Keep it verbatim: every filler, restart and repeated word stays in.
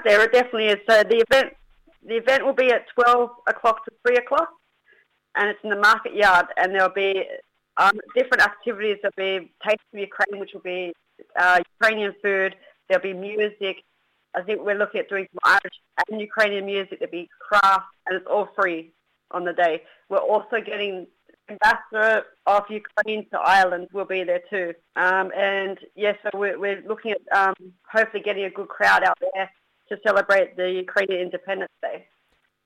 up there, it definitely is. So the event the event will be at twelve o'clock to three o'clock, and it's in the market yard, and there will be um, different activities. There will be Taste of Ukraine, which will be uh, Ukrainian food. There will be music. I think we're looking at doing some Irish and Ukrainian music. There will be crafts, and it's all free on the day. We're also getting Ambassador of Ukraine to Ireland will be there too. Um, and yes, yeah, so we're, we're looking at um, hopefully getting a good crowd out there to celebrate the Ukrainian Independence Day.